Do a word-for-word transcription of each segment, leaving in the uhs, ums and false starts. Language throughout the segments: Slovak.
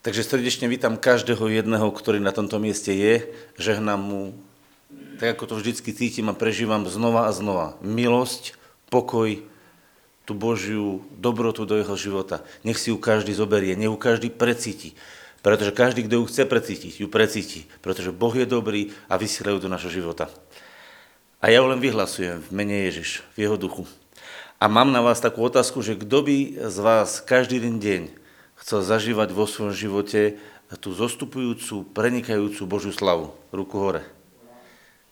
Takže srdečne vítam každého jedného, ktorý na tomto mieste je. Žehnám mu, tak ako to vždycky cítim a prežívam znova a znova, milosť, pokoj, tú Božiu dobrotu do jeho života. Nech si ju každý zoberie, nech ju každý precíti. Pretože každý, kto ju chce precítiť, ju precíti. Pretože Boh je dobrý a vysiela ju do našho života. A ja len vyhlasujem v mene Ježiš, v jeho duchu. A mám na vás takú otázku, že kto by z vás každý deň chcel zažívať vo svojom živote tú zostupujúcu, prenikajúcu Božiu slavu? Ruku hore.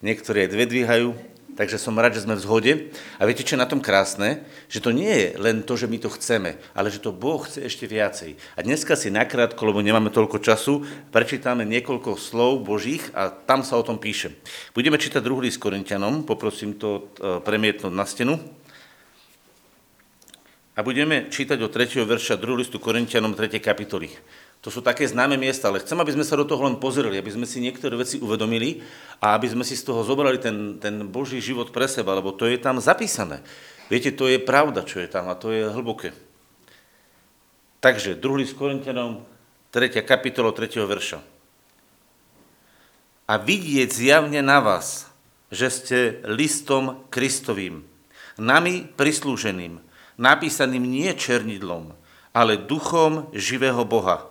Niektorí aj dve dvíhajú, takže som rád, že sme v zhode. A viete, čo je na tom krásne? Že to nie je len to, že my to chceme, ale že to Boh chce ešte viacej. A dneska si nakrátko, lebo nemáme toľko času, prečítame niekoľko slov Božích a tam sa o tom píše. Budeme čítať druhý list Korinťanom, poprosím to premietnúť na stenu. A budeme čítať od tretieho verša druhého listu Korinťanom tretej kapitoly. To sú také známe miesta, ale chcem, aby sme sa do toho len pozreli, aby sme si niektoré veci uvedomili a aby sme si z toho zobrali ten, ten Boží život pre seba, lebo to je tam zapísané. Viete, to je pravda, čo je tam a to je hlboké. Takže druhý list Korinťanom tretia kapitola tretieho verša. A vidieť zjavne na vás, že ste listom Kristovým, nami prislúženým, napísaným nie černidlom, ale duchom živého Boha.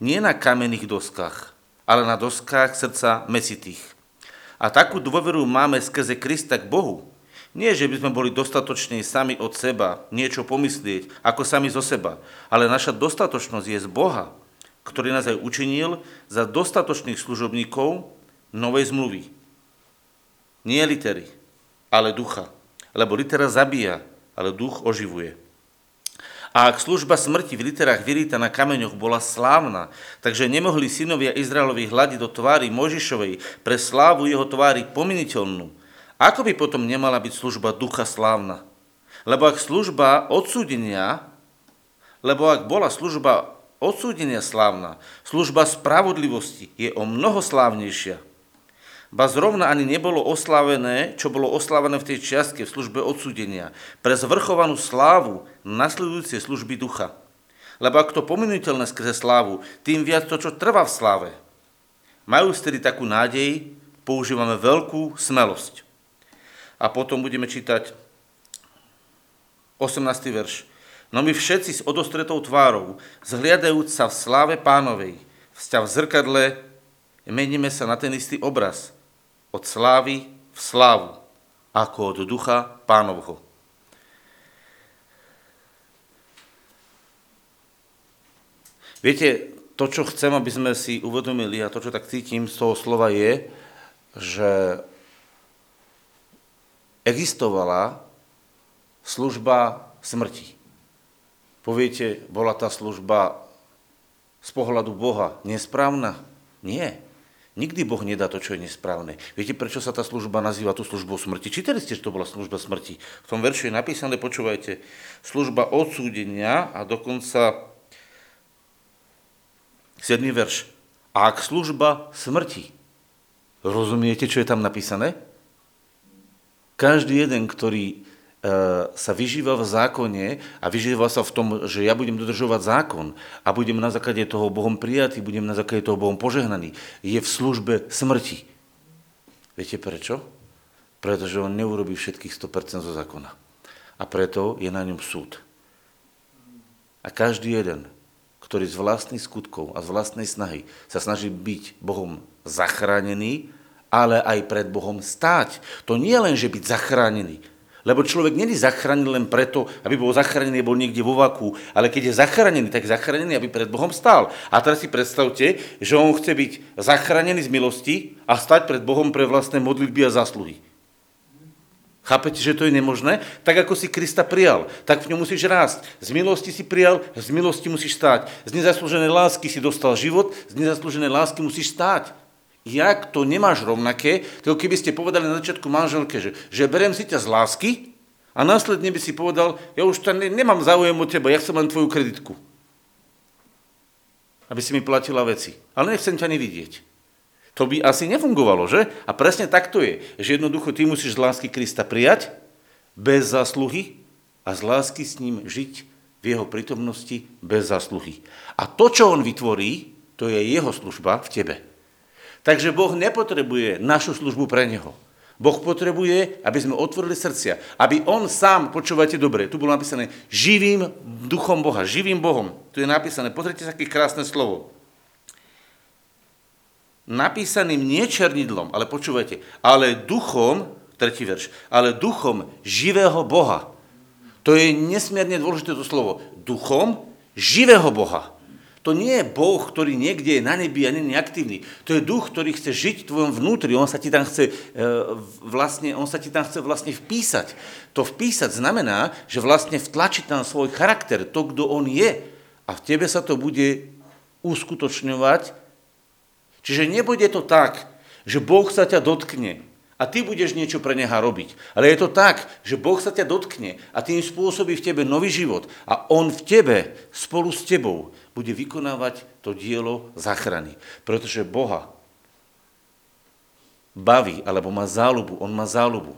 Nie na kamenných doskách, ale na doskách srdca mäsitých. A takú dôveru máme skrze Krista k Bohu. Nie, že by sme boli dostatoční sami od seba, niečo pomyslieť, ako sami zo seba, ale naša dostatočnosť je z Boha, ktorý nás aj učinil za dostatočných služobníkov novej zmluvy. Nie litery, ale ducha, lebo litera zabíja, ale duch oživuje. A ak služba smrti v literách vyrýta na kameňoch bola slávna, takže nemohli synovia Izraelovi hľadiť do tvári Mojžišovej pre slávu jeho tvári pominiteľnú, ako by potom nemala byť služba ducha slávna? Lebo ak služba odsúdenia, lebo ak bola služba odsúdenia slávna, služba spravodlivosti je o mnoho slávnejšia. Ba zrovna ani nebolo oslavené, čo bolo oslavené v tej čiastke v službe odsúdenia, pre zvrchovanú slávu nasledujúcej služby ducha. Lebo ak to pominuteľné skrze slávu, tým viac to, čo trvá v sláve. Majúc tedy takú nádej, používame veľkú smelosť. A potom budeme čítať osemnásty verš. No my všetci s odostretou tvárou, zhliadajúc sa v sláve Pánovej, vzťah v zrkadle, meníme sa na ten istý obraz, od slávy v slávu, ako od ducha Pánovho. Viete, to, čo chcem, aby sme si uvedomili a to, čo tak cítim z toho slova je, že existovala služba smrti. Poviete, bola tá služba z pohľadu Boha nesprávna? Nie. Nikdy Boh nedá to, čo je nesprávne. Viete, prečo sa tá služba nazýva tú službou smrti? Čítali ste, že to bola služba smrti. V tom verši je napísané, počúvajte, služba odsúdenia a dokonca siedmy verš. A ak služba smrti. Rozumiete, čo je tam napísané? Každý jeden, ktorý sa vyžíva v zákone a vyžíva sa v tom, že ja budem dodržovať zákon a budem na základe toho Bohom prijatý, budem na základe toho Bohom požehnaný, je v službe smrti. Viete prečo? Pretože on neurobí všetkých sto percent zo zákona. A preto je na ňom súd. A každý jeden, ktorý z vlastných skutkov a z vlastnej snahy sa snaží byť Bohom zachránený, ale aj pred Bohom stáť. To nie len, že byť zachránený, lebo človek nie je zachránený len preto, aby bol zachránený, bol niekde vo vaku, ale keď je zachránený, tak je zachránený, aby pred Bohom stál. A teraz si predstavte, že on chce byť zachránený z milosti a stať pred Bohom pre vlastné modlitby a zásluhy. Chápete, že to je nemožné? Tak, ako si Krista prijal, tak v ňom musíš rásť. Z milosti si prijal, z milosti musíš stáť. Z nezaslúženej lásky si dostal život, z nezaslúženej lásky musíš stáť. Jak to nemáš rovnaké, to keby ste povedali na začiatku manželke, že, že beriem si ťa z lásky a následne by si povedal, ja už tam nemám záujem od teba, ja chcem len tvoju kreditku. Aby si mi platila veci. Ale nechcem ťa ani vidieť. To by asi nefungovalo, že? A presne tak to je, že jednoducho ty musíš z lásky Krista prijať, bez zásluhy a z lásky s ním žiť v jeho prítomnosti bez zásluhy. A to, čo on vytvorí, To je jeho služba v tebe. Takže Boh nepotrebuje našu službu pre neho. Boh potrebuje, aby sme otvorili srdcia. Aby on sám, počúvajte dobre, tu bolo napísané živým duchom Boha, živým Bohom. Tu je napísané, pozrite také krásne slovo. Napísaným nie černidlom, ale počúvajte, ale duchom, tretí verš, ale duchom živého Boha. To je nesmierne dôležité to slovo. Duchom živého Boha. To nie je Boh, ktorý niekde je na nebi a nie je aktívny. To je duch, ktorý chce žiť v tvojom vnútri. On sa ti tam chce, vlastne, on sa ti tam chce vlastne vpísať. To vpísať znamená, že vlastne vtlačí tam svoj charakter, to, kto on je. A v tebe sa to bude uskutočňovať. Čiže nebude to tak, že Boh sa ťa dotkne a ty budeš niečo pre neho robiť. Ale je to tak, že Boh sa ťa dotkne a tým spôsobí v tebe nový život. A on v tebe, spolu s tebou, bude vykonávať to dielo záchrany. Pretože Boha baví, alebo má záľubu, on má záľubu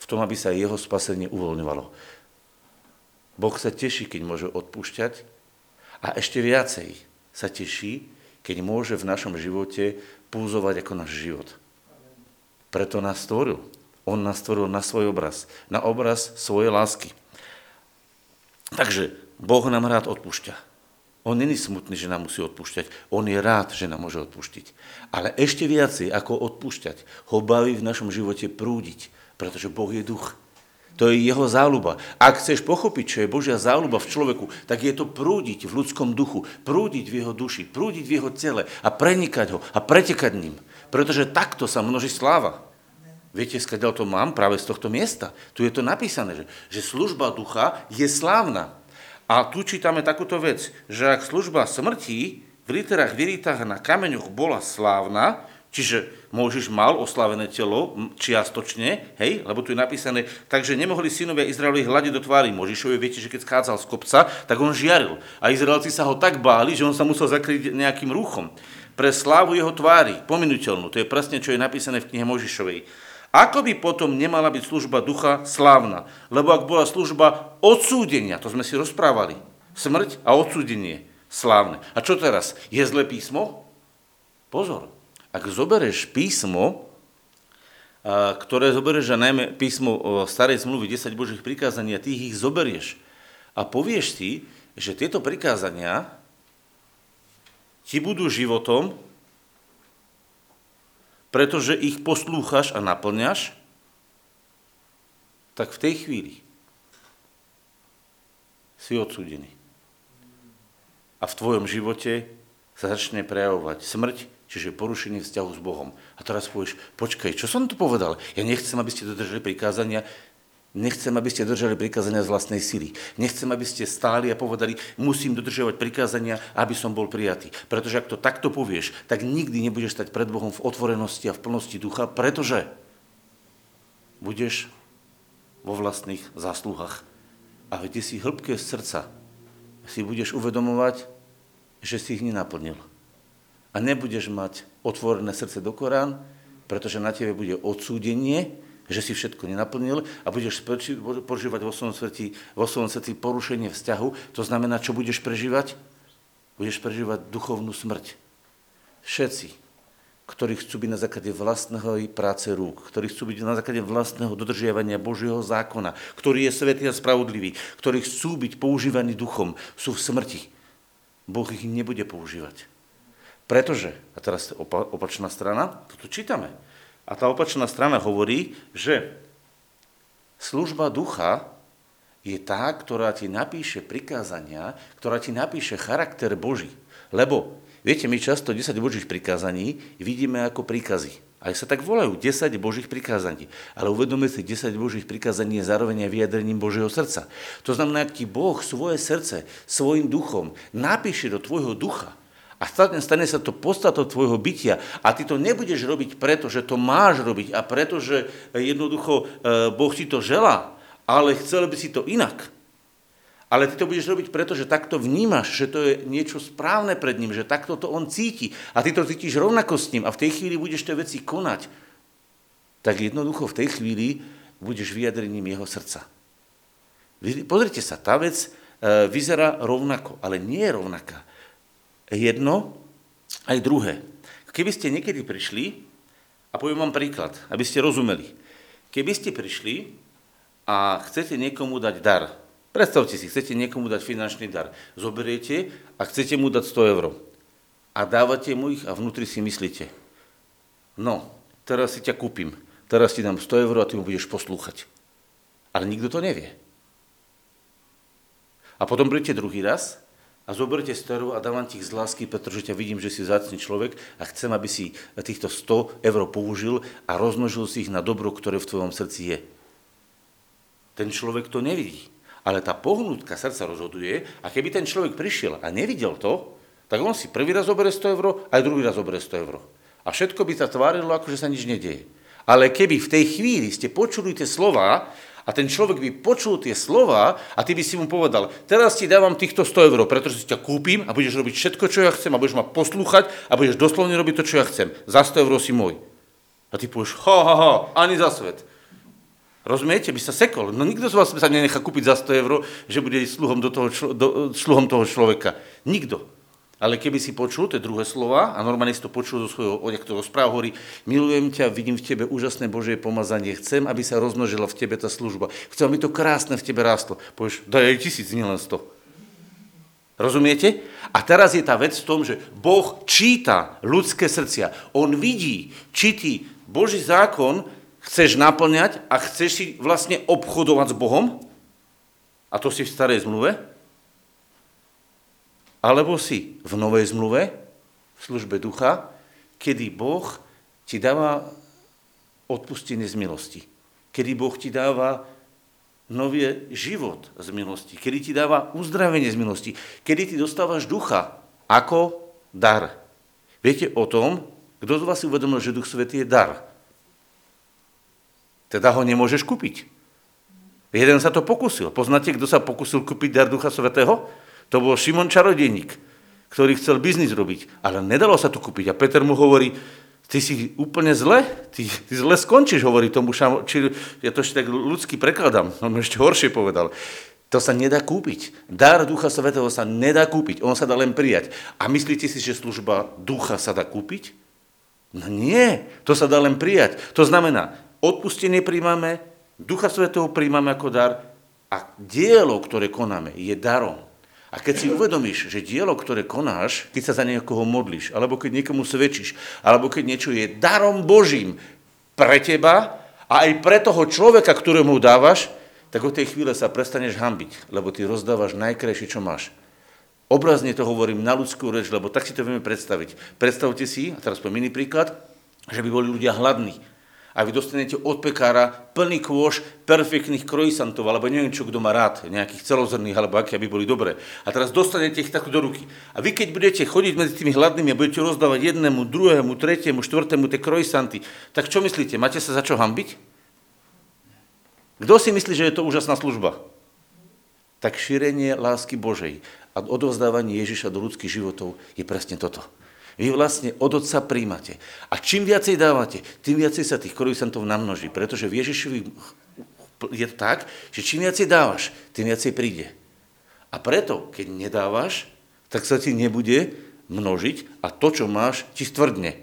v tom, aby sa jeho spasenie uvoľňovalo. Boh sa teší, keď môže odpúšťať a ešte viacej sa teší, keď môže v našom živote pulzovať ako náš život. Preto nás stvoril. On nás stvoril na svoj obraz, na obraz svojej lásky. Takže Boh nám rád odpúšťa. On není smutný, že nám musí odpúšťať. On je rád, že nám môže odpúštiť. Ale ešte viacej, ako odpúšťať, ho baví v našom živote prúdiť, pretože Boh je duch. To je jeho záľuba. Ak chceš pochopiť, čo je Božia záľuba v človeku, tak je to prúdiť v ľudskom duchu, prúdiť v jeho duši, prúdiť v jeho tele a prenikať ho a pretekať ním. Pretože takto sa množí sláva. Viete, skadiaľ to mám? Práve z tohto miesta. Tu je to napísané, že, že služba ducha je slávna. A tu čítame takúto vec, že ak služba smrti v literách vyritách na kameňoch bola slávna, čiže Mojžiš mal oslavené telo čiastočne, hej, lebo tu je napísané, takže nemohli synovia Izraeli hľadiť do tvári Mojžišovi, viete, že keď schádzal z kopca, tak on žiaril. A Izraelci sa ho tak báli, že on sa musel zakryť nejakým rúchom. Pre slávu jeho tvári, pominuteľnú, to je presne, čo je napísané v knihe Mojžišovej. Ako by potom nemala byť služba ducha slávna? Lebo ak bola služba odsúdenia, to sme si rozprávali, smrť a odsúdenie slávne. A čo teraz? Je zlé písmo? Pozor, ak zoberieš písmo, ktoré zoberieš, a najmä písmo starej zmluvy, desať Božích prikázaní, a ty ich zoberieš a povieš si, že tieto prikázania ti budú životom, pretože ich poslúchaš a naplňaš, tak v tej chvíli si odsúdený. A v tvojom živote sa začne prejavovať smrť, čiže porušenie vzťahu s Bohom. A teraz povieš, počkaj, čo som tu povedal? Ja nechcem, aby ste dodržali prikázania, nechcem, aby ste dodržali prikázania z vlastnej sily. Nechcem, aby ste stáli a povedali, musím dodržovať prikázania, aby som bol prijatý. Pretože ak to takto povieš, tak nikdy nebudeš stať pred Bohom v otvorenosti a v plnosti ducha, pretože budeš vo vlastných zásluhách. A veď si hĺbke z srdca si budeš uvedomovať, že si ich nenaplnil. A nebudeš mať otvorené srdce do Korán, pretože na tebe bude odsúdenie, že si všetko nenaplnil a budeš požívať vo svojom sveti, vo svojom sveti porušenie vzťahu. To znamená, čo budeš prežívať? Budeš prežívať duchovnú smrť. Všetci, ktorí chcú byť na základe vlastného práce rúk, ktorí chcú byť na základe vlastného dodržiavania Božieho zákona, ktorý je svätý a spravodlivý, ktorí chcú byť používaní duchom, sú v smrti. Boh ich nebude používať. Pretože, a teraz opa- opačná strana, toto čítame, a tá opačná strana hovorí, že služba ducha je tá, ktorá ti napíše prikázania, ktorá ti napíše charakter Boží. Lebo, viete, my často desať Božích prikázaní vidíme ako príkazy. Aj sa tak volajú, desať Božích prikázaní. Ale uvedomme si, desať Božích prikázaní je zároveň aj vyjadrením Božieho srdca. To znamená, ak ti Boh svoje srdce, svojim duchom napíše do tvojho ducha, a stane sa to podstatou tvojho bytia. A ty to nebudeš robiť preto, že to máš robiť a preto, že jednoducho Boh ti to želá, ale chcel by si to inak. Ale ty to budeš robiť preto, že takto vnímaš, že to je niečo správne pred ním, že takto to on cíti. A ty to cítiš rovnako s ním a v tej chvíli budeš tie veci konať. Tak jednoducho v tej chvíli budeš vyjadrením jeho srdca. Pozrite sa, tá vec vyzerá rovnako, ale nie je rovnaká. Jedno aj druhé. Keby ste niekedy prišli, a poviem vám príklad, aby ste rozumeli. Keby ste prišli a chcete niekomu dať dar, predstavte si, chcete niekomu dať finančný dar, zoberiete a chcete mu dať sto eur a dávate mu ich a vnútri si myslíte, no, teraz si ťa kúpim, teraz ti dám sto eur a ty mu budeš poslúchať. Ale nikto to nevie. A potom príďte druhý raz a zoberte sto eur a dávam ti ich z lásky, pretože ťa vidím, že si vzácny človek a chcem, aby si týchto sto eur použil a rozmnožil si ich na dobro, ktoré v tvojom srdci je. Ten človek to nevidí, ale tá pohnutka srdca rozhoduje a keby ten človek prišiel a nevidel to, tak on si prvý raz zoberie sto eur a aj druhý raz zoberie sto eur. A všetko by sa tvárilo, akože sa nič nedieje. Ale keby v tej chvíli ste počuli tie slova, a ten človek by počul tie slova a ty by si mu povedal, teraz ti dávam týchto sto eur, pretože si ťa kúpim a budeš robiť všetko, čo ja chcem a budeš ma poslúchať a budeš doslovne robiť to, čo ja chcem. Za sto eur si môj. A ty povieš, ha, ha, ha, ani za svet. Rozumiete? By sa sekol. No nikto z vás sa nenechá kúpiť za sto eur, že bude sluhom, do toho, do, sluhom toho človeka. Nikto. Ale keby si počul tie druhé slova a normálne si to počul zo svojho nejakého správ, hovorí, milujem ťa, vidím v tebe úžasné Božie pomazanie, chcem, aby sa rozmnožila v tebe tá služba, chcem, aby to krásne v tebe rástlo. Povieš, daj aj tisíc, nielen sto. Rozumiete? A teraz je tá vec v tom, že Boh číta ľudské srdcia. On vidí, či ty Boží zákon chceš naplňať a chceš si vlastne obchodovať s Bohom, a to si v starej zmluve, alebo si v novej zmluve, v službe ducha, kedy Boh ti dáva odpustenie z milosti. Kedy Boh ti dáva nový život z milosti. Kedy ti dáva uzdravenie z milosti. Kedy ti dostávaš ducha ako dar. Viete o tom, kto z vás si uvedomil, že Duch Svätý je dar? Teda ho nemôžeš kúpiť. Jeden sa to pokusil. Poznáte, kto sa pokusil kúpiť dar Ducha Svätého? To bol Šimon Čarodejník, ktorý chcel biznis robiť, ale nedalo sa to kúpiť. A Peter mu hovorí, ty si úplne zle, ty, ty zle skončíš, hovorí tomu Šimon, či, ja to ešte tak ľudsky prekladám, on ešte horšie povedal. To sa nedá kúpiť. Dar Ducha Svätého sa nedá kúpiť, on sa dá len prijať. A myslíte si, že služba ducha sa dá kúpiť? No nie, to sa dá len prijať. To znamená, odpustenie príjmame, Ducha Svätého príjmame ako dar a dielo, ktoré konáme, je darom. A keď si uvedomíš, že dielo, ktoré konáš, ty sa za niekoho modlíš, alebo keď niekomu svedčíš, alebo keď niečo je darom Božím pre teba a aj pre toho človeka, ktorému dávaš, tak od tej chvíle sa prestaneš hanbiť, lebo ty rozdávaš najkrajšie, čo máš. Obrazne to hovorím na ľudskú reč, lebo tak si to vieme predstaviť. Predstavte si, a teraz poviem iný príklad, že by boli ľudia hladní. A vy dostanete od pekára plný kôš perfektných croissantov, alebo neviem čo, kto má rád, nejakých celozrných, alebo aké, aby boli dobré. A teraz dostanete ich takto do ruky. A vy, keď budete chodiť medzi tými hladnými a budete rozdávať jednému, druhému, tretiemu, štvrtému tie croissanty, tak čo myslíte, máte sa za čo hanbiť? Kto si myslí, že je to úžasná služba? Tak šírenie lásky Božej a odovzdávanie Ježiša do ľudských životov je presne toto. Vy vlastne od Otca príjmate. A čím viacej dávate, tým viacej sa tých croissantov namnoží. Pretože v Ježišovi je to tak, že čím viacej dávaš, tým viacej príde. A preto, keď nedávaš, tak sa ti nebude množiť a to, čo máš, ti stvrdne.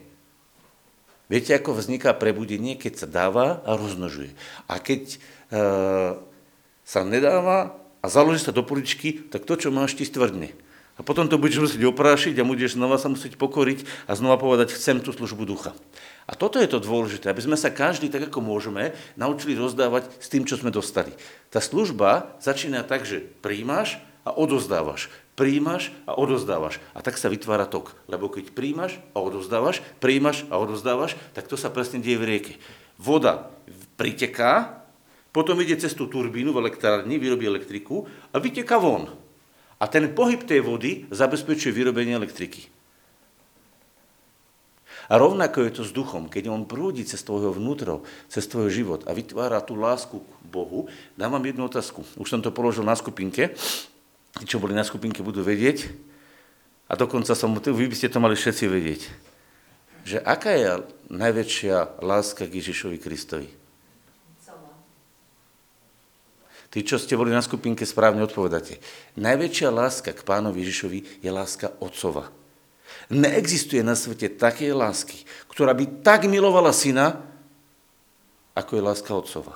Viete, ako vzniká prebudenie, keď sa dáva a rozmnožuje. A keď e, sa nedáva a založí sa do poličky, tak to, čo máš, ti stvrdne. A potom to budeš musieť oprášiť a budeš znova sa musieť pokoriť a znova povedať, chcem tú službu ducha. A toto je to dôležité, aby sme sa každý, tak ako môžeme, naučili rozdávať s tým, čo sme dostali. Tá služba začína tak, že príjmaš a odozdávaš. Príjmaš a odozdávaš. A tak sa vytvára tok. Lebo keď príjmaš a odozdávaš, príjmaš a odozdávaš, tak to sa presne deje v rieke. Voda priteká, potom ide cez tú turbínu v elektrárni, vyrobí elektriku a vyteká von. A ten pohyb tej vody zabezpečuje vyrobenie elektriky. A rovnako je to s duchom. Keď on prúdi cez tvojho vnútro, cez tvoj život a vytvára tú lásku k Bohu, dám vám jednu otázku. Už som to položil na skupinke. Tí, čo boli na skupinke, budú vedieť. A dokonca som, vy by ste to mali všetci vedieť. Že aká je najväčšia láska k Ježišovi Kristovi? Tí, čo ste boli na skupinke, správne odpovedáte. Najväčšia láska k Pánovi Ježišovi je láska Otcova. Neexistuje na svete takej lásky, ktorá by tak milovala syna, ako je láska otcova.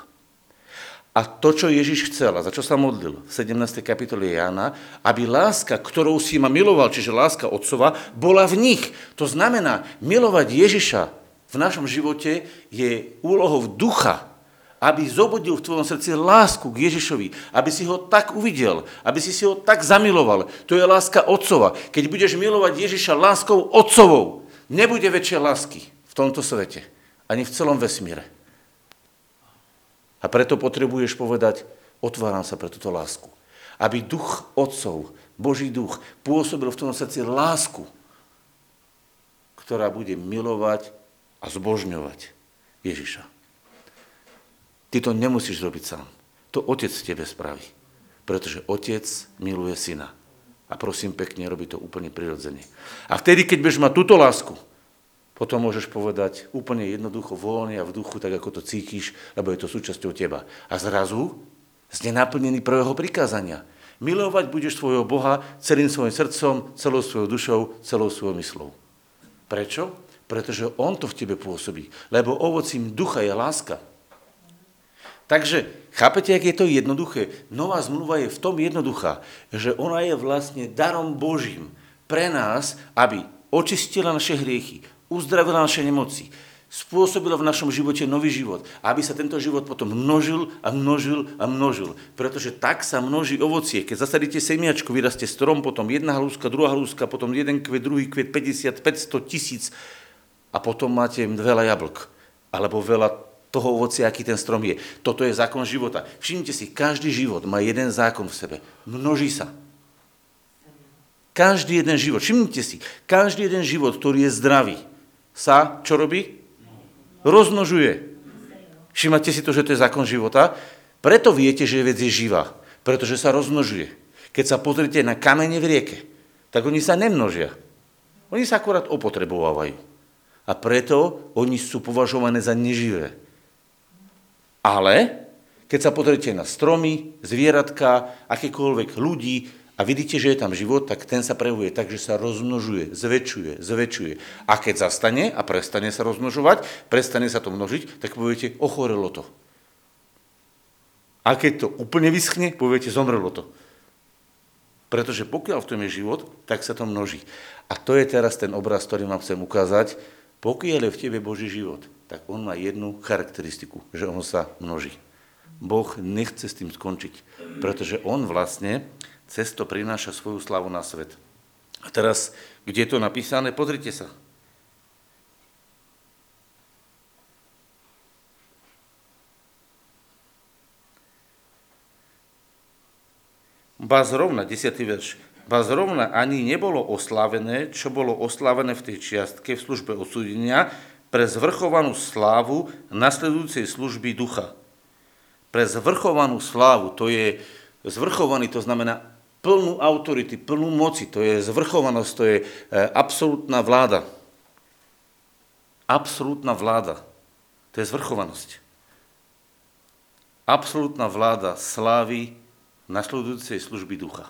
A to, čo Ježiš chcel, a za čo sa modlil v sedemnástej kapitole Jána, aby láska, ktorou si ma miloval, čiže láska otcova, bola v nich. To znamená, milovať Ježiša v našom živote je úlohou ducha, aby zobudil v tvojom srdci lásku k Ježišovi, aby si ho tak uvidel, aby si si ho tak zamiloval. To je láska otcova. Keď budeš milovať Ježiša láskou otcovou, nebude väčšie lásky v tomto svete, ani v celom vesmíre. A preto potrebuješ povedať, otváram sa pre túto lásku. Aby duch otcov, Boží duch, pôsobil v tvojom srdci lásku, ktorá bude milovať a zbožňovať Ježiša. Ty to nemusíš robiť sám. To otec tebe spraví. Pretože otec miluje syna. A prosím pekne, robí to úplne prirodzene. A vtedy, keď budeš mať túto lásku, potom môžeš povedať úplne jednoducho, voľne a v duchu, tak ako to cítiš, lebo je to súčasťou teba. A zrazu ste naplnení prvého prikázania. Milovať budeš svojho Boha celým svojim srdcom, celou svojou dušou, celou svojou myslou. Prečo? Pretože on to v tebe pôsobí. Lebo ovocím ducha je láska. Takže, chápete, jak je to jednoduché? Nová zmluva je v tom jednoduchá, že ona je vlastne darom Božím pre nás, aby očistila naše hriechy, uzdravila naše nemoci, spôsobila v našom živote nový život, aby sa tento život potom množil a množil a množil. Pretože tak sa množí ovocie. Keď zasadíte semiačku, vyrastie strom, potom jedna halúska, druhá halúska, potom jeden kvet, druhý kvet, päťdesiat, päťsto, tisíc a potom máte veľa jablk, alebo veľa toho ovocia, aký ten strom je. Toto je zákon života. Všimnite si, každý život má jeden zákon v sebe. Množí sa. Každý jeden život, všimnite si, každý jeden život, ktorý je zdravý, sa čo robí? Rozmnožuje. Všimnite si to, že to je zákon života? Preto viete, že vec je živá. Pretože sa rozmnožuje. Keď sa pozrite na kamene v rieke, tak oni sa nemnožia. Oni sa akorát opotrebovávajú. A preto oni sú považované za neživé. Ale keď sa pozriete na stromy, zvieratka, akékoľvek ľudí a vidíte, že je tam život, tak ten sa prejavuje tak, že sa rozmnožuje, zväčšuje, zväčšuje. A keď zastane a prestane sa rozmnožovať, prestane sa to množiť, tak poviete, ochorelo to. A keď to úplne vyschne, poviete, zomrelo to. Pretože pokiaľ v tom je život, tak sa to množí. A to je teraz ten obraz, ktorý vám chcem ukázať. Pokiaľ je v tebe Boží život, tak on má jednu charakteristiku, že on sa množí. Boh nechce s tým skončiť, pretože on vlastne cez to prináša svoju slavu na svet. A teraz, kde je to napísané, pozrite sa. Ba zrovna, desiatý verš. Ba zrovna ani nebolo oslavené, čo bolo oslavené v tej čiastke v službe odsúdenia pre zvrchovanú slávu nasledujúcej služby ducha. Pre zvrchovanú slávu, to je zvrchovaný, to znamená plnú autority, plnú moci, to je zvrchovanosť, to je absolútna vláda. Absolútna vláda, to je zvrchovanosť. Absolútna vláda slávy nasledujúcej služby ducha.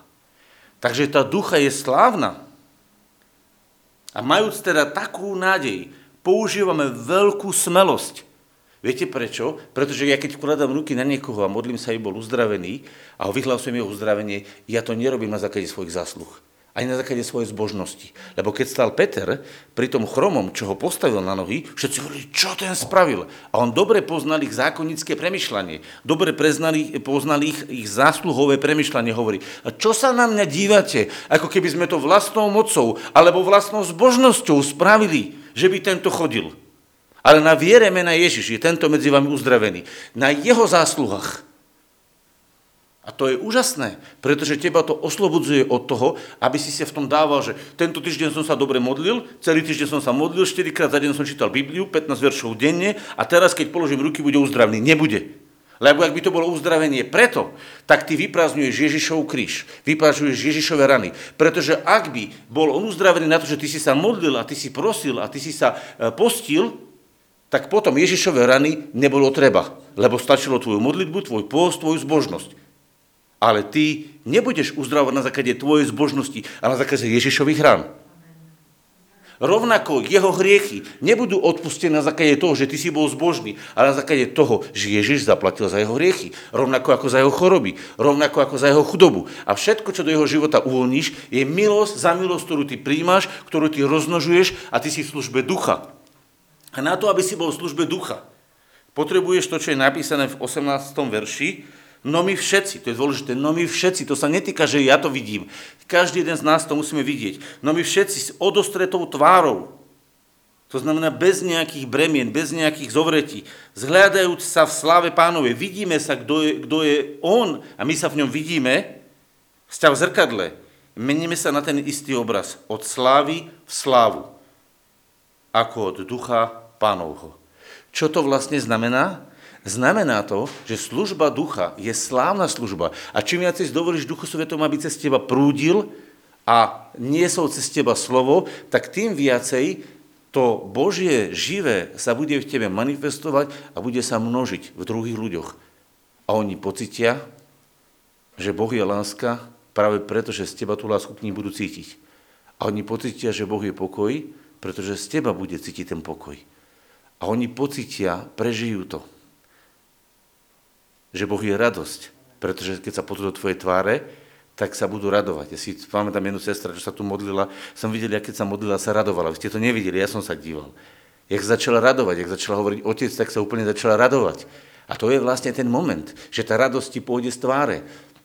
Takže tá ducha je slávna. A majúc teda takú nádej, používame veľkú smelosť. Viete prečo? Pretože ja keď kladám ruky na niekoho a modlím sa, aby bol uzdravený a vyhlásujem jeho uzdravenie, ja to nerobím na základe svojich zásluh. Ani na základe svojej zbožnosti. Lebo keď stal Peter pri tom chromom, čo ho postavil na nohy, všetci hovorili, čo ten spravil? A on dobre poznal ich zákonnícke premyšľanie. Dobre preznali, poznal ich, ich zásluhové premyšľanie. Hovorí, a čo sa na mňa dívate? Ako keby sme to vlastnou mocou alebo vlastnou zbožnosťou spravili, že by tento chodil. Ale na viere mena Ježiš je tento medzi vami uzdravený. Na jeho zásluhách. A to je úžasné, pretože teba to oslobodzuje od toho, aby si sa v tom dával, že tento týždeň som sa dobre modlil, celý týždeň som sa modlil, štyrikrát za deň som čítal Bibliu, pätnásť veršov denne a teraz, keď položím ruky, bude uzdravný. Nebude. Lebo ak by to bolo uzdravenie preto, tak ty vyprázdňuješ Ježišov kríž, vyprázdňuješ Ježišove rany. Pretože ak by bol on uzdravený na to, že ty si sa modlil a ty si prosil a ty si sa postil, tak potom Ježišove rany nebolo treba, lebo stačilo tvoju modlitbu, tvoj pôst, tvoju zbožnosť. Ale ty nebudeš uzdravovať na základe tvojej zbožnosti a na základe Ježišových rán. Rovnako jeho hriechy nebudú odpustené na základe toho, že ty si bol zbožný, ale na základe toho, že Ježiš zaplatil za jeho hriechy, rovnako ako za jeho choroby, rovnako ako za jeho chudobu. A všetko, čo do jeho života uvoľníš, je milosť za milosť, ktorú ty príjmaš, ktorú ty rozmnožuješ a ty si v službe ducha. A na to, aby si bol v službe ducha, potrebuješ to, čo je napísané v osemnástom verši, no my všetci, to je dôležité, no my všetci, to sa netýka, že ja to vidím. Každý jeden z nás to musíme vidieť. No my všetci s odostretou tvárou, to znamená bez nejakých bremien, bez nejakých zovretí, zhľadajúc sa v sláve Pánovej, vidíme sa, kto je, kto je on a my sa v ňom vidíme, vzťah v zrkadle, meníme sa na ten istý obraz, od slávy v slávu, ako od ducha Pánovho. Čo to vlastne znamená? Znamená to, že služba ducha je slávna služba. A čím viac si dovolíš Duchu Svätému, aby cez teba prúdil a niesol cez teba slovo, tak tým viacej to Božie živé sa bude v tebe manifestovať a bude sa množiť v druhých ľuďoch. A oni pocitia, že Boh je láska práve preto, že z teba tú lásku k nim budú cítiť. A oni pocitia, že Boh je pokoj, pretože z teba bude cítiť ten pokoj. A oni pocitia, prežijú to. Že Boh je radosť, pretože keď sa pozrú do tvojej tváre, tak sa budú radovať. Ja si pamätám jednu sestra, čo sa tu modlila, som videl, jak keď sa modlila, sa radovala. Vy ste to nevideli, ja som sa díval. Jak začala radovať, jak začala hovoriť Otec, tak sa úplne začala radovať. A to je vlastne ten moment, že tá radosť ti pôjde z tváre.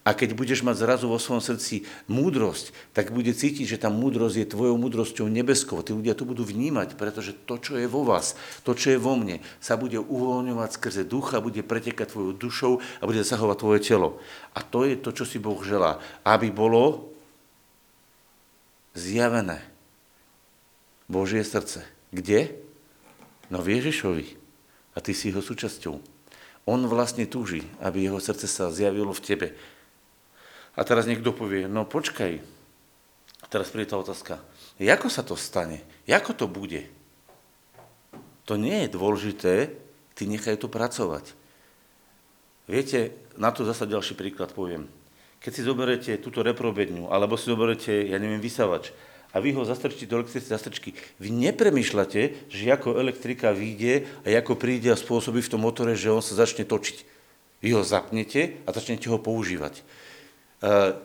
A keď budeš mať zrazu vo svojom srdci múdrosť, tak bude cítiť, že tá múdrosť je tvojou múdrosťou nebeskou. Tí ľudia to budú vnímať, pretože to, čo je vo vás, to, čo je vo mne, sa bude uvoľňovať skrze ducha, bude pretekať tvojou dušou a bude zasahovať tvoje telo. A to je to, čo si Boh želá, aby bolo zjavené Božie srdce. Kde? No v Ježišovi. A ty si jeho súčasťou. On vlastne túži, aby jeho srdce sa zjavilo v tebe. A teraz niekto povie, no počkaj, teraz príde tá otázka, ako sa to stane, ako to bude? To nie je dôležité, ty nechaj to pracovať. Viete, na to zasa ďalší príklad poviem. Keď si zoberete túto reprobedňu, alebo si zoberete, ja neviem, vysavač, a vy ho zastrčíte do elektrické zastrčky. Vy nepremýšľate, že ako elektrika vyjde a ako príde a spôsobí v tom motore, že on sa začne točiť. Vy ho zapnete a začnete ho používať.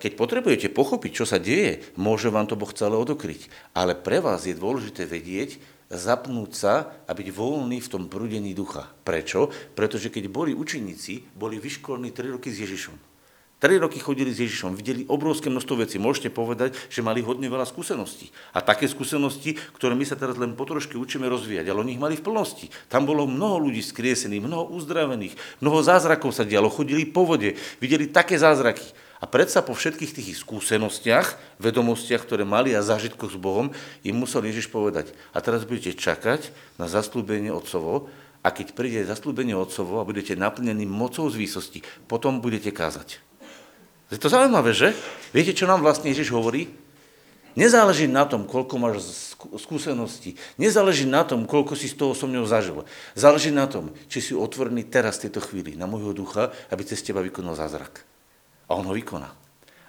Keď potrebujete pochopiť, čo sa deje, môže vám to Boh celé odokryť. Ale pre vás je dôležité vedieť, zapnúť sa a byť voľný v tom prúdení ducha. Prečo? Pretože keď boli učeníci, boli vyškolní tri roky s Ježišom. tri roky chodili s Ježišom, videli obrovské množstvo vecí. Môžete povedať, že mali hodne veľa skúseností. A také skúsenosti, ktoré my sa teraz len potrošky učíme rozvíjať, ale oni ich mali v plnosti. Tam bolo mnoho ľudí skriesených, mnoho uzdravených, mnoho zázrakov sa dialo, chodili po vode, videli také zázraky. A predsa po všetkých tých skúsenostiach, vedomostiach, ktoré mali a zážitkoch s Bohom, im musel Ježiš povedať, a teraz budete čakať na zasľúbenie Otcovo, a keď príde zasľúbenie Otcovo a budete naplnení mocou z výsosti, potom budete kázať. Je to zaujímavé, že? Viete, čo nám vlastne Ježiš hovorí? Nezáleží na tom, koľko máš skúseností, nezáleží na tom, koľko si z toho so mnou zažil. Záleží na tom, či si otvorený teraz v tejto chvíli na môjho ducha, aby cez teba vykonal zázrak. A on ho vykoná.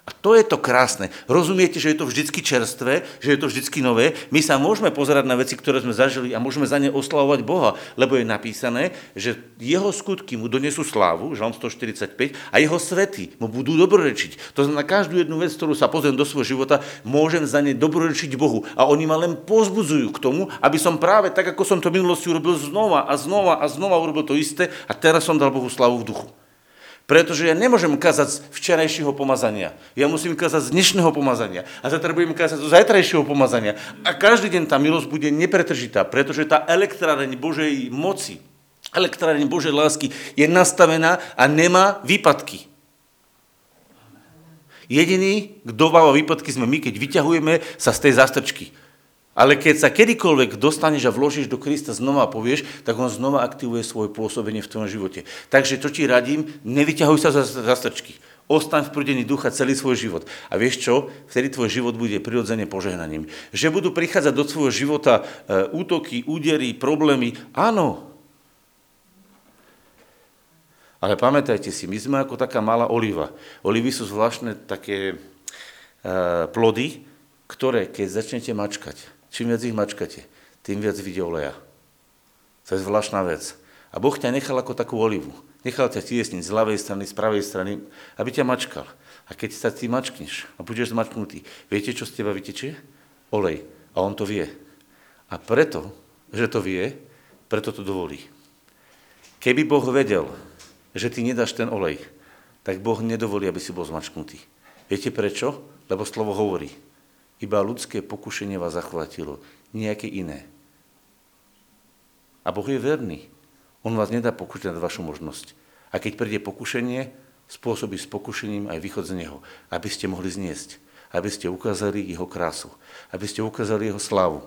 A to je to krásne. Rozumiete, že je to vždycky čerstvé, že je to vždycky nové. My sa môžeme pozerať na veci, ktoré sme zažili a môžeme za ne oslavovať Boha, lebo je napísané, že jeho skutky mu donesú slávu, Žalm sto štyridsaťpäť, a jeho svety mu budú dobrorečiť. To znamená, každú jednu vec, ktorú sa pozriem do svojho života, môžem za ne dobrorečiť Bohu. A oni ma len pozbudzujú k tomu, aby som práve tak, ako som to v minulosti urobil, znova a znova a znova urobil to isté a teraz som dal Bohu slávu v duchu. Pretože ja nemôžem kázať z včerajšieho pomazania. Ja musím kázať z dnešného pomazania. A zatiaľ budem kázať zo zajtrajšieho pomazania. A každý deň tá milosť bude nepretržitá, pretože tá elektráreň Božej moci, elektráreň Božej lásky je nastavená a nemá výpadky. Jediný, kto má výpadky, sme my, keď vyťahujeme sa z tej zástrčky. Ale keď sa kedykoľvek dostaneš a vložíš do Krista znova a povieš, tak on znova aktivuje svoje pôsobenie v tvojom živote. Takže to ti radím, nevyťahuj sa za zastrčky. Ostaň v prúdení ducha celý svoj život. A vieš čo? Vtedy tvoj život bude prirodzene požehnaním. Že budú prichádzať do tvojho života útoky, údery, problémy. Áno. Ale pamätajte si, my sme ako taká malá oliva. Olivy sú zvláštne také e, plody, ktoré keď začnete mačkať, Čím viac ich mačkate, tým viac vidie oleja. To je zvláštna vec. A Boh ťa nechal ako takú olivu. Nechal ťa tiesniť z ľavej strany, z pravej strany, aby ťa mačkal. A keď sa ty mačkneš a budeš zmačknutý, viete, čo z teba vytečie? Olej. A on to vie. A preto, že to vie, preto to dovolí. Keby Boh vedel, že ty nedáš ten olej, tak Boh nedovolí, aby si bol zmačknutý. Viete prečo? Lebo slovo hovorí. Iba ľudské pokušenie vás zachvátilo, nejaké iné. A Boh je verný. On vás nedá pokúšať nad vašu možnosť. A keď príde pokušenie, spôsobí s pokušením aj východ z neho, aby ste mohli zniesť, aby ste ukázali jeho krásu, aby ste ukázali jeho slávu.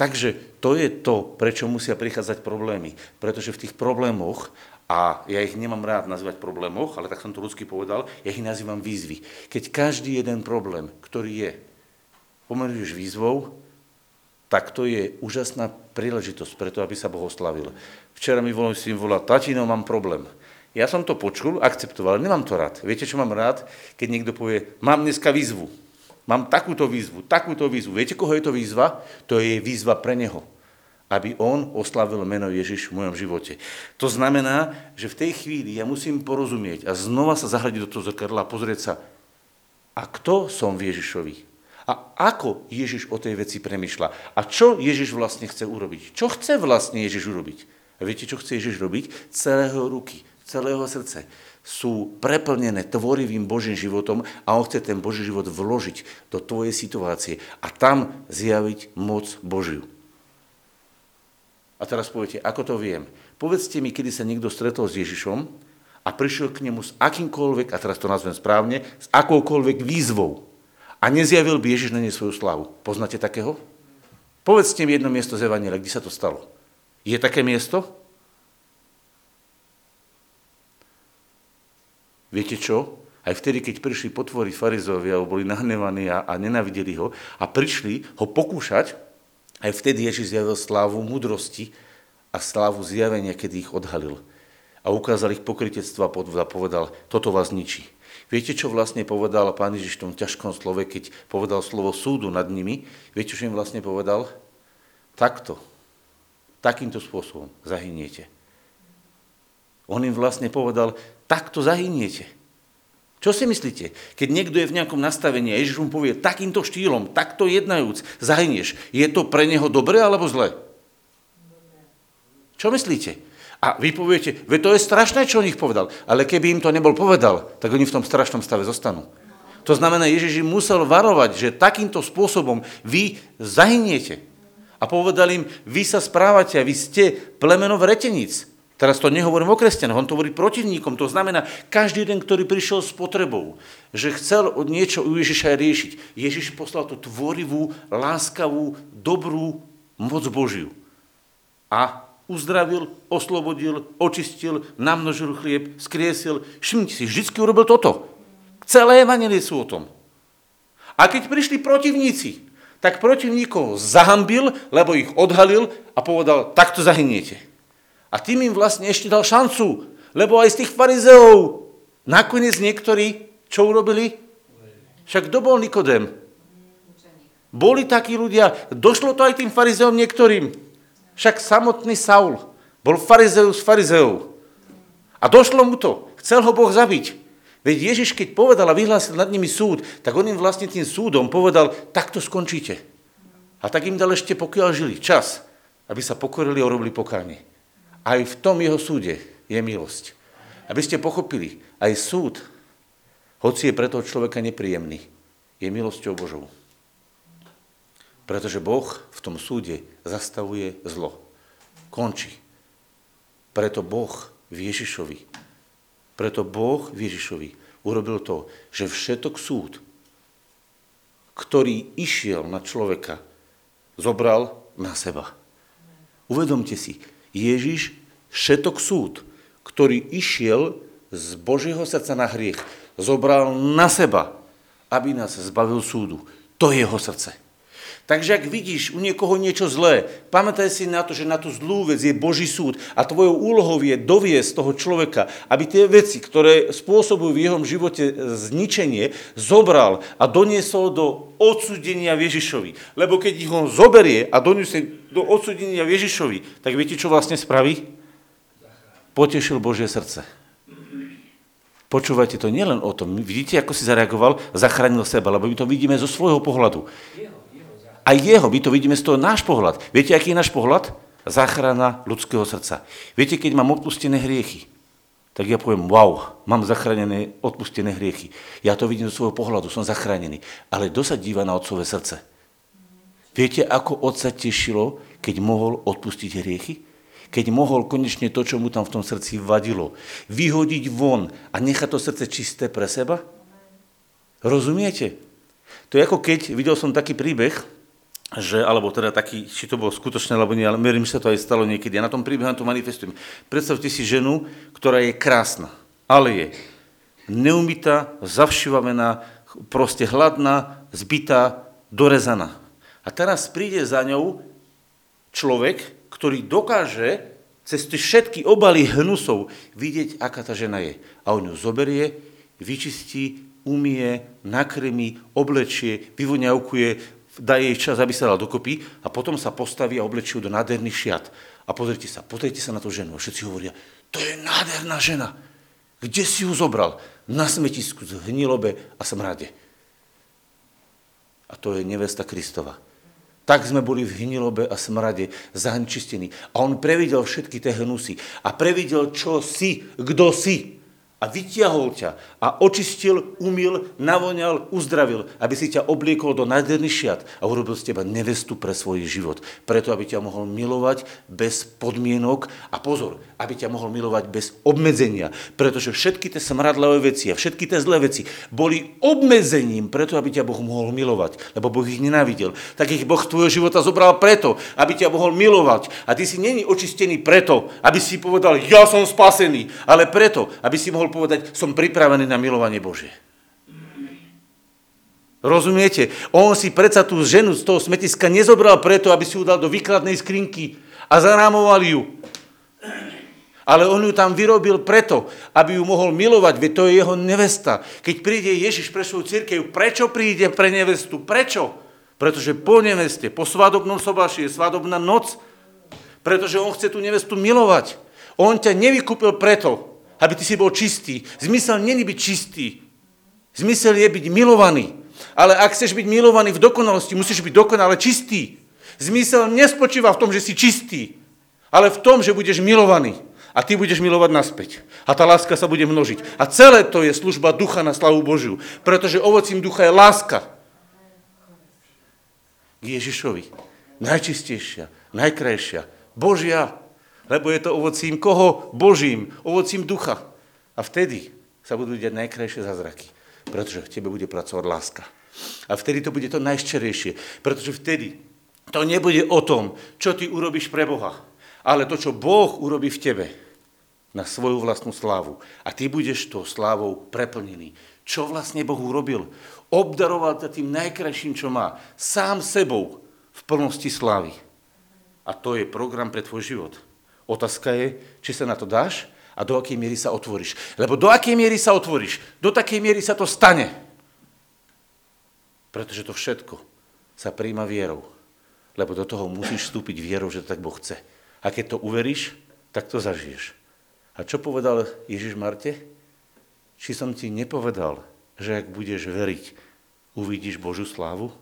Takže to je to, prečo musia prichádzať problémy. Pretože v tých problémoch, a ja ich nemám rád nazývať problémoch, ale tak som to ľudsky povedal, ja ich nazývam výzvy. Keď každý jeden problém, ktorý je, pomenuješ výzvou, tak to je úžasná príležitosť preto, aby sa Boh oslavil. Včera mi volal, si im volal, tatino, mám problém. Ja som to počul, akceptoval, nemám to rád. Viete, čo mám rád? Keď niekto povie, mám dneska výzvu. Mám takúto výzvu, takúto výzvu. Viete, koho je to výzva? To je výzva pre neho, aby on oslavil meno Ježiš v mojom živote. To znamená, že v tej chvíli ja musím porozumieť a znova sa zahľadiť do toho zrkadla a pozrieť sa, a kto som v Ježišovi? A ako Ježiš o tej veci premýšľa? A čo Ježiš vlastne chce urobiť? Čo chce vlastne Ježiš urobiť? A viete, čo chce Ježiš robiť? Celé jeho ruky, celé jeho srdce sú preplnené tvorivým Božím životom a on chce ten Boží život vložiť do tvojej situácie a tam zjaviť moc Božiu. A teraz poviete, ako to viem? Povedzte mi, kedy sa niekto stretol s Ježišom a prišiel k nemu s akýmkoľvek, a teraz to nazvem správne, s akoukoľvek výzvou a nezjavil by Ježiš na nej svoju slávu. Poznáte takého? Povedzte mi jedno miesto z Evanjelia, kde sa to stalo. Je také miesto? Viete čo? Aj vtedy, keď prišli potvory farizovia, boli nahnevaní a, a nenávideli ho a prišli ho pokúšať, aj vtedy Ježiš zjavil slávu múdrosti a slávu zjavenia, kedy ich odhalil. A ukázal ich pokrytectvo a podvod a povedal, toto vás ničí. Viete, čo vlastne povedal Pán Ježiš v tom ťažkom slove, keď povedal slovo súdu nad nimi? Viete, čo im vlastne povedal? Takto, takýmto spôsobom zahyniete. On im vlastne povedal, takto zahyniete. Čo si myslíte? Keď niekto je v nejakom nastavení a Ježiš mu povie takýmto štýlom, takto jednajúc, zahynieš, je to pre neho dobré alebo zlé? Čo myslíte? A vy poviete, veď to je strašné, čo on ich povedal. Ale keby im to nebol povedal, tak oni v tom strašnom stave zostanú. To znamená, Ježiš im musel varovať, že takýmto spôsobom vy zahyniete. A povedal im, vy sa správate a vy ste plemeno vreteníc. Teraz to nehovorím o kresťanoch, on to hovorí protivníkom. To znamená, každý jeden, ktorý prišiel s potrebou, že chcel od niečo u Ježiša riešiť, Ježiš poslal tú tvorivú, láskavú, dobrú moc Božiu. A uzdravil, oslobodil, očistil, namnožil chlieb, skriesil. Všimnite si, vždycky urobil toto. Celé evanjelie sú o tom. A keď prišli protivníci, tak protivníkov zahambil, lebo ich odhalil a povedal, takto zahyniete. A tým im vlastne ešte dal šancu, lebo aj z tých farizeov nakoniec niektorí, čo urobili? Však kto bol Nikodém? Boli takí ľudia, došlo to aj tým farizeom niektorým. Však samotný Saul bol farizeu z farizeov. A došlo mu to, chcel ho Boh zabiť. Veď Ježiš, keď povedal a vyhlásil nad nimi súd, tak on im vlastne tým súdom povedal, takto skončíte. A tak im dal ešte, pokiaľ žili, čas, aby sa pokorili a urobili pokánie. Aj v tom jeho súde je milosť. Aby ste pochopili, aj súd, hoci je pre toho človeka nepríjemný, je milosťou Božou. Pretože Boh v tom súde zastavuje zlo. Končí. Preto Boh v Ježišovi, preto Boh v Ježišovi urobil to, že všetok súd, ktorý išiel na človeka, zobral na seba. Uvedomte si, Ježiš všetok súd, ktorý išiel z Božieho srdca na hriech, zobral na seba, aby nás zbavil súdu. To je jeho srdce. Takže ak vidíš u niekoho niečo zlé, pamätaj si na to, že na tú zlú vec je Boží súd a tvojou úlohou je doviesť toho človeka, aby tie veci, ktoré spôsobujú v jeho živote zničenie, zobral a doniesol do odsúdenia Ježišovi. Lebo keď ich on zoberie a doniesie do odsúdenia Ježišovi, tak viete, čo vlastne spraví? Potešil Božie srdce. Počúvajte to nielen o tom. Vidíte, ako si zareagoval? Zachránil seba, lebo my to vidíme zo svojho pohľadu. A jeho, my to vidíme z toho náš pohľad. Viete, aký je náš pohľad? Záchrana ľudského srdca. Viete, keď mám odpustené hriechy, tak ja poviem, wow, mám zachránené, odpustené hriechy. Ja to vidím zo svojho pohľadu, som zachránený. Ale kto sa díva na otcové srdce? Viete, ako otca tešilo, keď mohol odpustiť hriechy? Keď mohol konečne to, čo mu tam v tom srdci vadilo, vyhodiť von a nechať to srdce čisté pre seba? Rozumiete? To je ako keď, videl som taký príbeh, že, alebo teda taký, či to bolo skutočné, alebo nie, ale merím, že sa to aj stalo niekedy. Ja na tom príbehu to manifestujem. Predstavte si ženu, ktorá je krásna, ale je neumytá, zavšivavená, proste hladná, zbitá, dorezaná. A teraz príde za ňou človek, ktorý dokáže cez všetky obaly hnusov vidieť, aká tá žena je. A on ju zoberie, vyčistí, umie, nakrmí, oblečie, vyvoňavkuje, dá jej čas, aby sa dala dokopy a potom sa postaví a oblečie ju do nádherných šiat. A pozrite sa, pozrite sa na tú ženu. Všetci hovoria, to je nádherná žena. Kde si ju zobral? Na smetisku, z hnilobe a smrade. A to je nevesta Kristova. Tak sme boli v hnilobe a smrade zahnčistení. A on previdel všetky tie hnusy. A previdel, čo si, kto si. A vytiahol ťa. A očistil, umyl, navoňal, uzdravil. Aby si ťa obliekol do nádherných šiat. A urobil z teba nevestu pre svoj život. Preto, aby ťa mohol milovať bez podmienok. A pozor, aby ťa mohol milovať bez obmedzenia. Pretože všetky tie smradlavé veci a všetky tie zlé veci boli obmedzením preto, aby ťa Boh mohol milovať. Lebo Boh ich nenávidel. Tak ich Boh tvojho života zobral preto, aby ťa mohol milovať. A ty si neni očistený preto, aby si povedal, ja som spasený. Ale preto, aby si mohol povedať, som pripravený na milovanie Božie. Rozumiete? On si predsa tú ženu z toho smetiska nezobral preto, aby si ju dal do výkladnej skrinky a zarámoval ju. Ale on ju tam vyrobil preto, aby ju mohol milovať, veď to je jeho nevesta. Keď príde Ježiš pre svoju cirkev, prečo príde pre nevestu? Prečo? Pretože po neveste, po svadobnom sobáši je svadobná noc, pretože on chce tú nevestu milovať. On ťa nevykúpil preto, aby ty si bol čistý. Zmysel nie je byť čistý. Zmysel je byť milovaný. Ale ak chceš byť milovaný v dokonalosti, musíš byť dokonale čistý. Zmysel nespočíva v tom, že si čistý, ale v tom, že budeš milovaný. A ty budeš milovať naspäť. A tá láska sa bude množiť. A celé to je služba ducha na slavu Božiu. Pretože ovocím ducha je láska. K Ježišovi. Najčistejšia, najkrajšia, Božia. Lebo je to ovocím koho? Božím, ovocím ducha. A vtedy sa budú diať najkrajšie zázraky, pretože v tebe bude pracovať láska. A vtedy to bude to najščerejšie, pretože vtedy to nebude o tom, čo ty urobíš pre Boha, ale to, čo Boh urobí v tebe na svoju vlastnú slávu. A ty budeš tou slávou preplnený. Čo vlastne Boh urobil? Obdaroval ťa tým najkrajším, čo má, sám sebou v plnosti slávy. A to je program pre tvoj život. Otázka je, či sa na to dáš a do akej miery sa otvoríš. Lebo do akej miery sa otvoríš, do takej miery sa to stane. Pretože to všetko sa prijíma vierou. Lebo do toho musíš vstúpiť vierou, že to tak Boh chce. A keď to uveríš, tak to zažiješ. A čo povedal Ježiš Marte? Či som ti nepovedal, že ak budeš veriť, uvidíš Božiu slávu?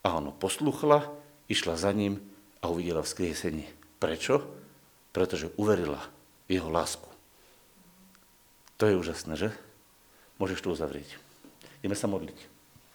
A ono posluchla, išla za ním a uvidela vzkriesenie. Prečo? Pretože uverila v jeho lásku. To je úžasné, že? Môžeš to uzavrieť. Ideme sa modliť.